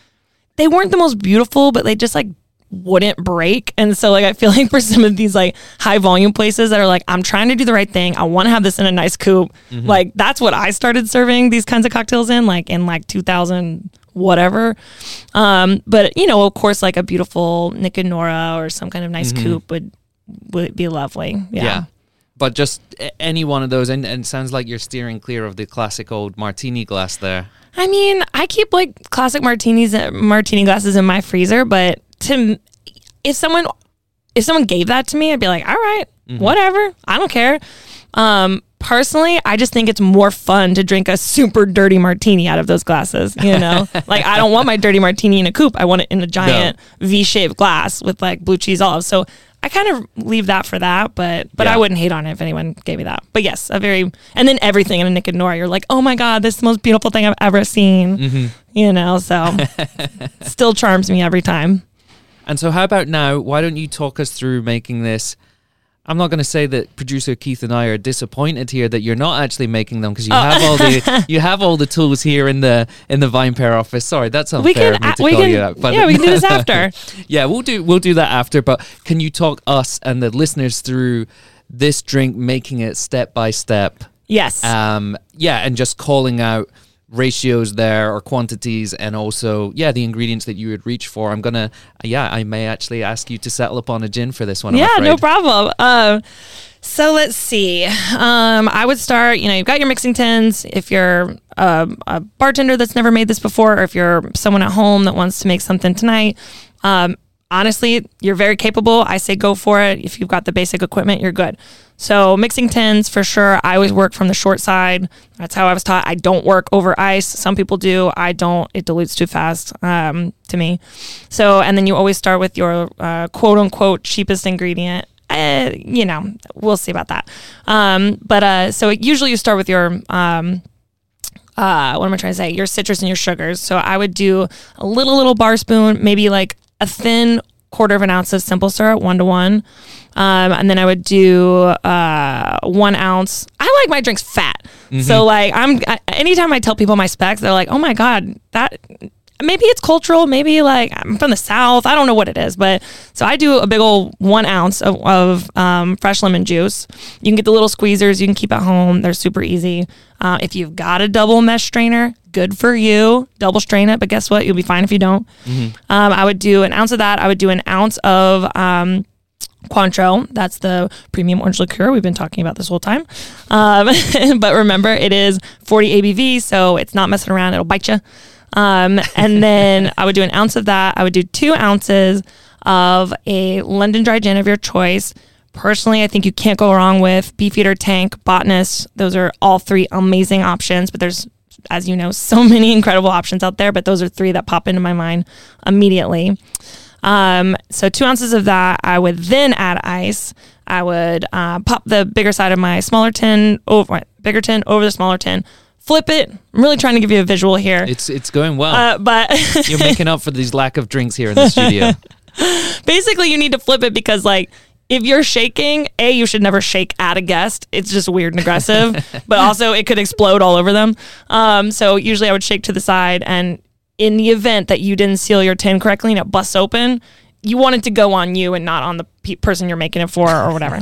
they weren't the most beautiful, but they just like wouldn't break. And so, like, I feel like for some of these like high volume places that are like, I'm trying to do the right thing, I want to have this in a nice coupe, like, that's what I started serving these kinds of cocktails in 2000 whatever. But, you know, of course, like a beautiful Nick and Nora or some kind of nice coupe would be lovely. Yeah. But just any one of those, and sounds like you're steering clear of the classic old martini glass there. I mean, I keep like classic martini glasses in my freezer, but if someone gave that to me, I'd be like, all right, whatever, I don't care. Personally, I just think it's more fun to drink a super dirty martini out of those glasses, you know? Like, I don't want my dirty martini in a coupe. I want it in a giant V-shaped glass with like blue cheese olives. So I kind of leave that for that, but I wouldn't hate on it if anyone gave me that. But yes, and then everything in a Nick and Nora, you're like, oh my God, this is the most beautiful thing I've ever seen, you know? So still charms me every time. And so how about now, why don't you talk us through making this I'm not going to say that producer Keith and I are disappointed here that you're not actually making them, because you have all the tools here in the VinePair office. Sorry, that's unfair of me to call you that. But yeah, we can do this after. Yeah, we'll do that after. But can you talk us and the listeners through this drink, making it step by step? Yes. Yeah, and just calling out ratios there or quantities, and also the ingredients that you would reach for. I'm gonna I may actually ask you to settle upon a gin for this one. Yeah, no problem. So let's see. I would start, you've got your mixing tins. If you're a bartender that's never made this before, or if you're someone at home that wants to make something tonight, honestly, you're very capable. I say go for it. If you've got the basic equipment, you're good. So mixing tins, for sure. I always work from the short side. That's how I was taught. I don't work over ice. Some people do. I don't. It dilutes too fast to me. So, and then you always start with your quote-unquote cheapest ingredient. We'll see about that. So usually you start with your... what am I trying to say? Your citrus and your sugars. So I would do a little bar spoon, maybe like... a thin 1/4 ounce of simple syrup, 1-to-1. And then I would do 1 ounce. I like my drinks fat. Mm-hmm. So anytime I tell people my specs, they're like, oh my God, that maybe it's cultural. Maybe I'm from the South. I don't know what it is. But so I do a big old 1 ounce of fresh lemon juice. You can get the little squeezers. You can keep at home. They're super easy. If you've got a double mesh strainer, good for you. Double strain it, but guess what? You'll be fine if you don't. Mm-hmm. I would do an ounce of that. I would do an ounce of Cointreau. That's the premium orange liqueur we've been talking about this whole time. But remember, it is 40 ABV, so it's not messing around. It'll bite you. And then I would do an ounce of that. I would do 2 ounces of a London Dry gin of your choice. Personally, I think you can't go wrong with Beefeater, Tank, Botanist. Those are all three amazing options, but there's, as you know, so many incredible options out there, but those are three that pop into my mind immediately. So 2 ounces of that. I would then add ice. I would pop the bigger side of my bigger tin over the smaller tin. Flip it. I'm really trying to give you a visual here. It's going well. But you're making up for these lack of drinks here in the studio. Basically, you need to flip it because if you're shaking, you should never shake at a guest. It's just weird and aggressive, but also it could explode all over them. So usually I would shake to the side, and in the event that you didn't seal your tin correctly and it busts open, you want it to go on you and not on the person you're making it for or whatever.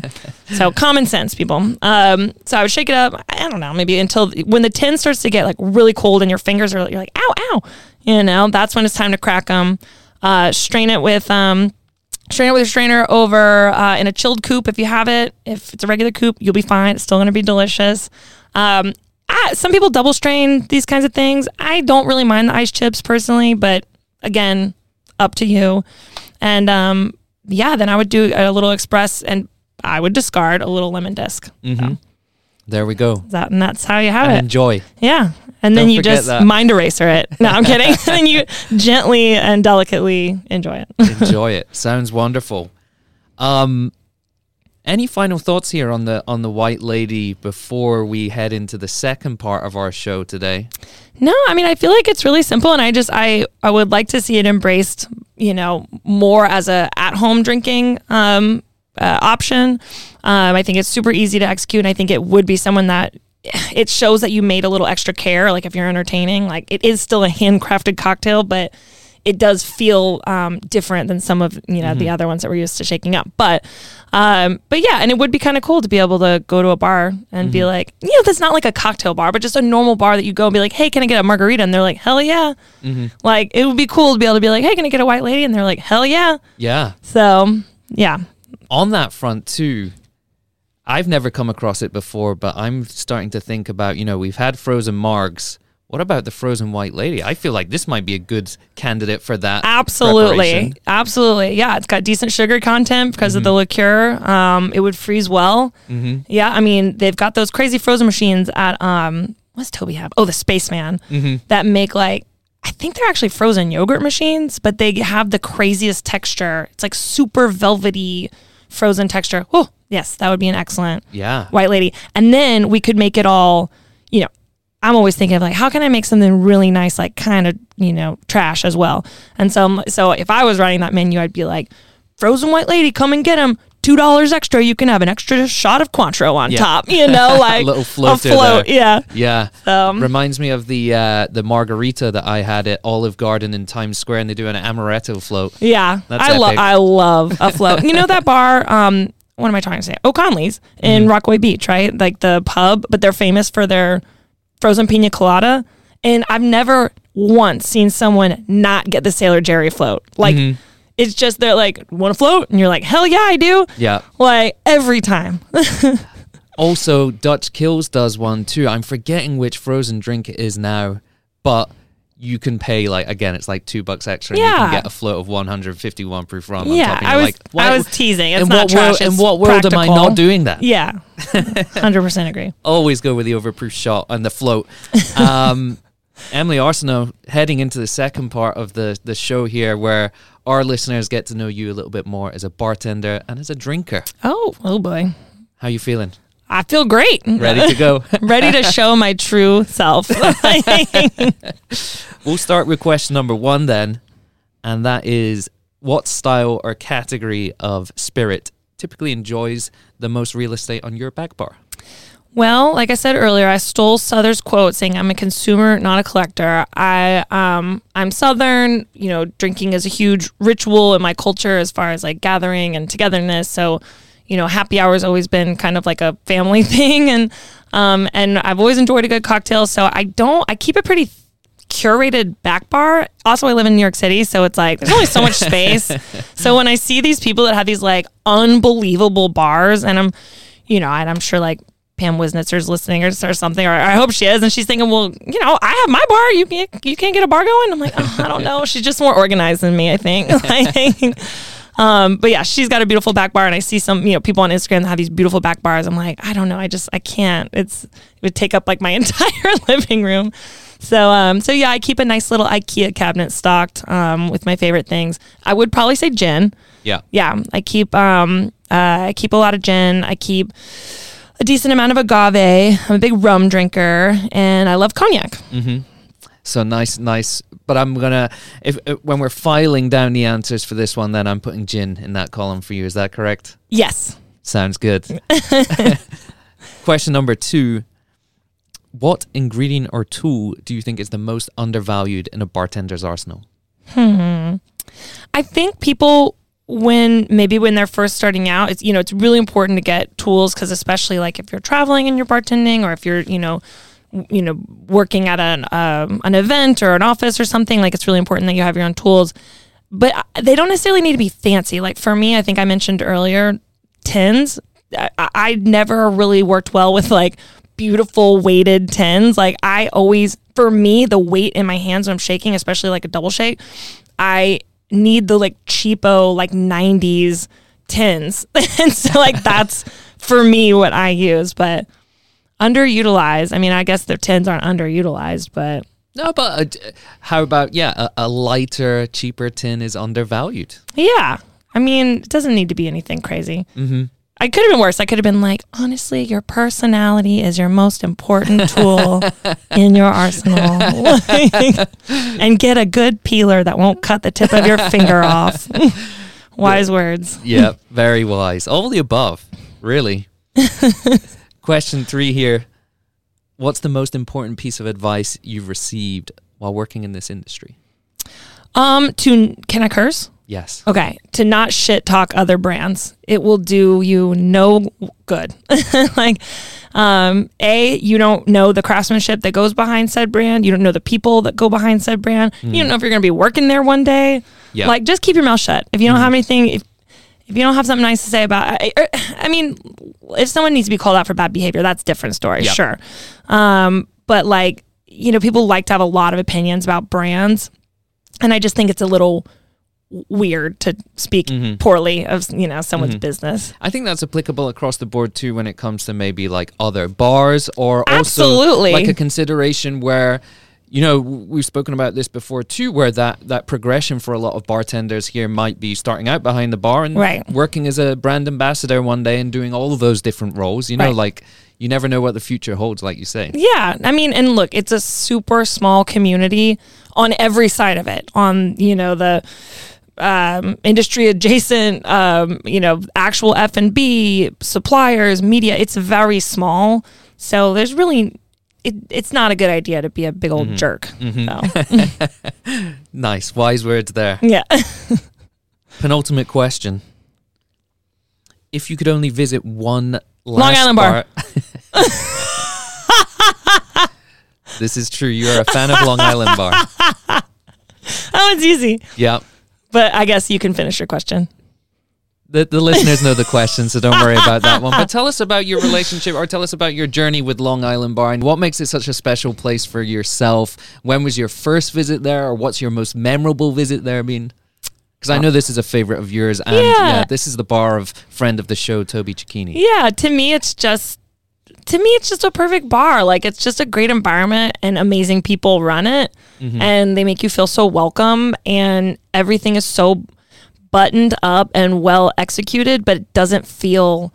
So common sense, people. So I would shake it up. I don't know, maybe until when the tin starts to get really cold and your fingers are, you're like, ow, ow. That's when it's time to crack them. Strain it with... strain it with a strainer over in a chilled coupe if you have it. If it's a regular coupe, you'll be fine. It's still going to be delicious. Some people double strain these kinds of things. I don't really mind the ice chips personally, but again, up to you. And then I would do a little express, and I would discard a little lemon disc. Mm-hmm. So. There we go. And that's how you have it. Enjoy. Yeah. And then you just mind eraser it. No, I'm kidding. And then you gently and delicately enjoy it. Enjoy it. Sounds wonderful. Any final thoughts here on the White Lady before we head into the second part of our show today? No, I mean, I feel like it's really simple, and I would like to see it embraced, more as a at-home drinking option. I think it's super easy to execute, and I think it would be someone that it shows that you made a little extra care. If you're entertaining, it is still a handcrafted cocktail, but it does feel different than some of mm-hmm. the other ones that we're used to shaking up. But yeah, and it would be kind of cool to be able to go to a bar and mm-hmm. be like, that's not like a cocktail bar, but just a normal bar that you go and be like, hey, can I get a margarita? And they're like, hell yeah. Mm-hmm. It would be cool to be able to be like, hey, can I get a White Lady? And they're like, hell yeah. Yeah. So yeah. On that front too, I've never come across it before, but I'm starting to think about, we've had frozen margs. What about the frozen White Lady? I feel like this might be a good candidate for that. Absolutely. Absolutely. Yeah, it's got decent sugar content because mm-hmm. of the liqueur. It would freeze well. Mm-hmm. Yeah, I mean, they've got those crazy frozen machines at, what's Toby have? Oh, the Spaceman mm-hmm. that make I think they're actually frozen yogurt machines, but they have the craziest texture. It's super velvety frozen texture. Oh, yes, that would be an excellent White Lady. And then we could make it all, I'm always thinking of how can I make something really nice, kind of, trash as well. And so if I was running that menu, I'd be like, frozen White Lady, come and get them. $2 extra, you can have an extra shot of Cointreau on top, you know, like a little float. Yeah. Reminds me of the margarita that I had at Olive Garden in Times Square, and they do an amaretto float. Yeah. That's I love a float. You know that bar, what am I trying to say? O'Conley's in Rockaway Beach, right? Like the pub, but they're famous for their frozen pina colada. And I've never once seen someone not get the Sailor Jerry float. Like, it's just, they're like, want to float? And you're like, hell yeah, I do. Yeah. Like, every time. Also, Dutch Kills does one too. I'm forgetting which frozen drink it is now, but you can pay, like, again, it's like $2 extra, and you can get a float of 151 proof rum. Yeah, I was teasing. It's not trash. In what world am I not doing that? Yeah, 100% agree. Always go with the overproof shot and the float. Emily Arsenault, heading into the second part of the show here, where our listeners get to know you a little bit more as a bartender and as a drinker. Oh boy. How you feeling? I feel great. Ready to go. Ready to show my true self. We'll start with question number one then. And that is, what style or category of spirit typically enjoys the most real estate on your back bar? Well, like I said earlier, I stole Souther's quote saying I'm a consumer, not a collector. I'm Southern, you know, drinking is a huge ritual in my culture as far as like gathering and togetherness. So, you know, happy hour has always been kind of like a family thing, and I've always enjoyed a good cocktail. So I keep a pretty curated back bar. Also, I live in New York City, so it's like there's only so much space. So when I see these people that have these like unbelievable bars, and I'm sure like Pam Wisnitzer's listening or something, or I hope she is, and she's thinking, well, you know, I have my bar. You can't get a bar going. I'm like, oh, I don't know. She's just more organized than me, I think. Like, but yeah, she's got a beautiful back bar, and I see some, you know, people on Instagram that have these beautiful back bars. I'm like, I don't know, I can't. It would take up like my entire living room. So yeah, I keep a nice little IKEA cabinet stocked with my favorite things. I would probably say gin. Yeah. Yeah, I keep a lot of gin. I keep a decent amount of agave. I'm a big rum drinker, and I love cognac. Mm-hmm. So nice. But I'm going to, when we're filing down the answers for this one, then I'm putting gin in that column for you. Is that correct? Yes. Sounds good. Question number two. What ingredient or tool do you think is the most undervalued in a bartender's arsenal? I think people, when they're first starting out, it's, you know, it's really important to get tools, because especially like if you're traveling and you're bartending, or if you're, you know, working at an event or an office or something, like it's really important that you have your own tools, but they don't necessarily need to be fancy. Like for me, I think I mentioned earlier, tins. I never really worked well with like beautiful weighted tins. Like I always, for me, the weight in my hands when I'm shaking, especially like a double shake, I need the like cheapo, like 90s tins. And so like, that's for me what I use, but underutilized. I mean, I guess their tins aren't underutilized, but no. But how about a lighter, cheaper tin is undervalued. Yeah, I mean, it doesn't need to be anything crazy. Mm-hmm. I could have been worse. I could have been like, honestly, your personality is your most important tool in your arsenal, and get a good peeler that won't cut the tip of your finger off. Wise words. Yeah, very wise. All the above, really. Question three here. What's the most important piece of advice you've received while working in this industry? Can I curse? Yes. Okay. To not shit talk other brands. It will do you no good. Like, you don't know the craftsmanship that goes behind said brand. You don't know the people that go behind said brand. You don't know if you're going to be working there one day. Yep. Like, just keep your mouth shut. If you don't have anything, if you don't have something nice to say about it, I mean, if someone needs to be called out for bad behavior, that's a different story, sure. But like, you know, people like to have a lot of opinions about brands, and I just think it's a little weird to speak poorly of, you know, someone's business. I think that's applicable across the board too when it comes to maybe like other bars, or also like a consideration where, you know, we've spoken about this before too, where that progression for a lot of bartenders here might be starting out behind the bar and working as a brand ambassador one day and doing all of those different roles, you know, like you never know what the future holds, like you say. Yeah. I mean, and look, it's a super small community on every side of it, on, you know, the industry adjacent, you know, actual F&B suppliers, media. It's very small. So there's really, it's not a good idea to be a big old jerk. So. Nice. Wise words there. Yeah. Penultimate question. If you could only visit one Long Island Bar. This is true. You are a fan of Long Island Bar. That one's easy. Yeah. But I guess you can finish your question. The listeners know the question, so don't worry about that one. But tell us about your relationship, or tell us about your journey with Long Island Bar, and what makes it such a special place for yourself. When was your first visit there, or what's your most memorable visit there been? Because I know this is a favorite of yours, and yeah, this is the bar of friend of the show, Toby Cicchini. Yeah, to me, it's just a perfect bar. Like, it's just a great environment, and amazing people run it, and they make you feel so welcome, and everything is so buttoned up and well executed, but it doesn't feel,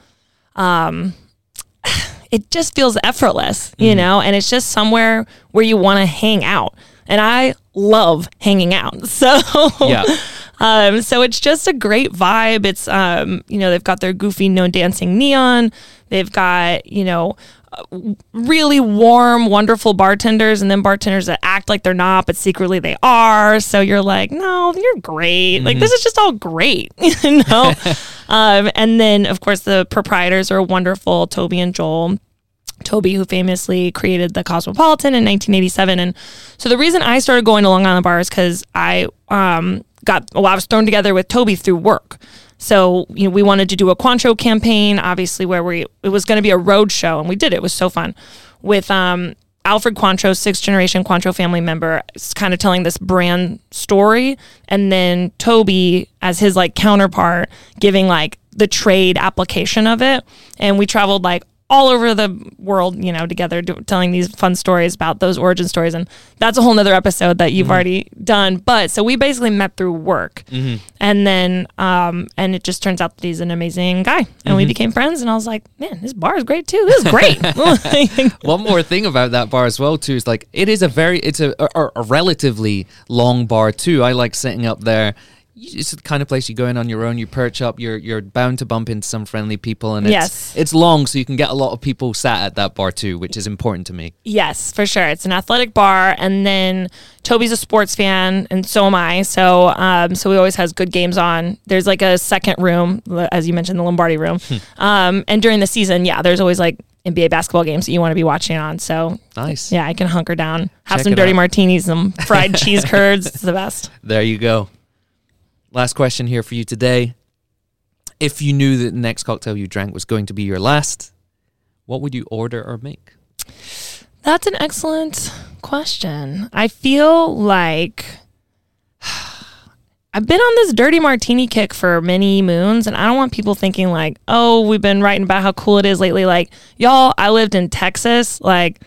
it just feels effortless, you know, and it's just somewhere where you want to hang out. And I love hanging out. So, yeah. So it's just a great vibe. It's, you know, they've got their goofy no dancing neon. They've got, you know, really warm, wonderful bartenders, and then bartenders that act like they're not, but secretly they are. So you're like, no, you're great. Like, this is just all great, you know? And then, of course, the proprietors are wonderful, Toby and Joel. Toby, who famously created the Cosmopolitan in 1987. And so the reason I started going to Long Island Bar is because I was thrown together with Toby through work. So, you know, we wanted to do a Cointreau campaign, obviously, where it was going to be a road show, and we did it. It was so fun. With Alfred Cointreau, 6th generation Cointreau family member, kind of telling this brand story. And then Toby, as his like counterpart, giving like the trade application of it. And we traveled like all over the world, you know, together, telling these fun stories about those origin stories. And that's a whole nother episode that you've already done. But so we basically met through work, and then, and it just turns out that he's an amazing guy, and we became friends. And I was like, man, this bar is great too. This is great. One more thing about that bar as well too, is like, it's a relatively long bar too. I like sitting up there. It's the kind of place you go in on your own, you perch up, you're bound to bump into some friendly people, and it's long, so you can get a lot of people sat at that bar too, which is important to me. Yes, for sure. It's an athletic bar, and then Toby's a sports fan, and so am I, so he always has good games on. There's like a second room, as you mentioned, the Lombardi room, and during the season, yeah, there's always like NBA basketball games that you want to be watching on. So nice. Yeah, I can hunker down, have some dirty martinis, some fried cheese curds. It's the best. There you go. Last question here for you today. If you knew that the next cocktail you drank was going to be your last, what would you order or make? That's an excellent question. I feel like I've been on this dirty martini kick for many moons, and I don't want people thinking like, oh, we've been writing about how cool it is lately. Like, y'all, I lived in Texas. Like,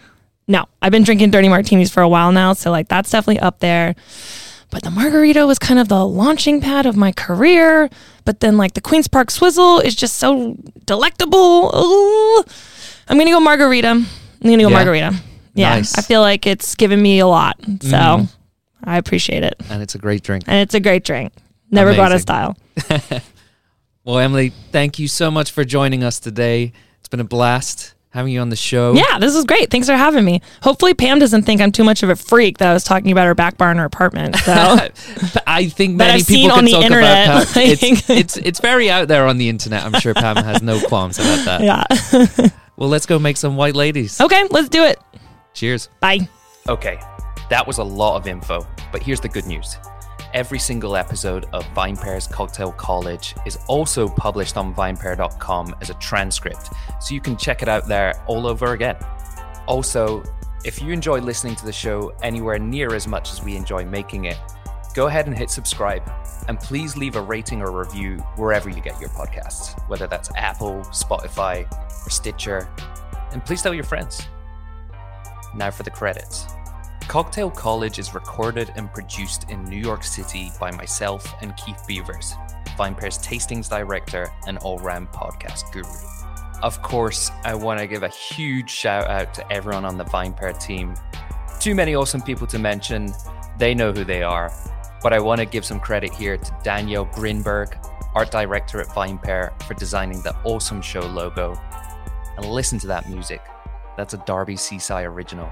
no, I've been drinking dirty martinis for a while now. So like, that's definitely up there. But the margarita was kind of the launching pad of my career. But then like the Queen's Park Swizzle is just so delectable. Ooh. I'm going to go margarita. Yeah. Nice. I feel like it's given me a lot. So I appreciate it. And it's a great drink. Never Amazing. Go out of style. Well, Emily, thank you so much for joining us today. It's been a blast having you on the show. Yeah, this is great. Thanks for having me. Hopefully Pam doesn't think I'm too much of a freak that I was talking about her back bar in her apartment. So I think many people can talk about how it's very out there on the internet. I'm sure Pam has no qualms about that. Yeah. Well, let's go make some white ladies. Okay, let's do it. Cheers. Bye. Okay, that was a lot of info, but here's the good news. Every single episode of VinePair's Cocktail College is also published on vinepair.com as a transcript, so you can check it out there all over again. Also, if you enjoy listening to the show anywhere near as much as we enjoy making it, go ahead and hit subscribe, and please leave a rating or review wherever you get your podcasts, whether that's Apple, Spotify, or Stitcher, and please tell your friends. Now for the credits. Cocktail College is recorded and produced in New York City by myself and Keith Beavers, VinePair's tastings director and all-round podcast guru. Of course, I want to give a huge shout out to everyone on the VinePair team. Too many awesome people to mention. They know who they are. But I want to give some credit here to Daniel Grinberg, art director at VinePair, for designing the awesome show logo. And listen to that music. That's a Derby Seaside original.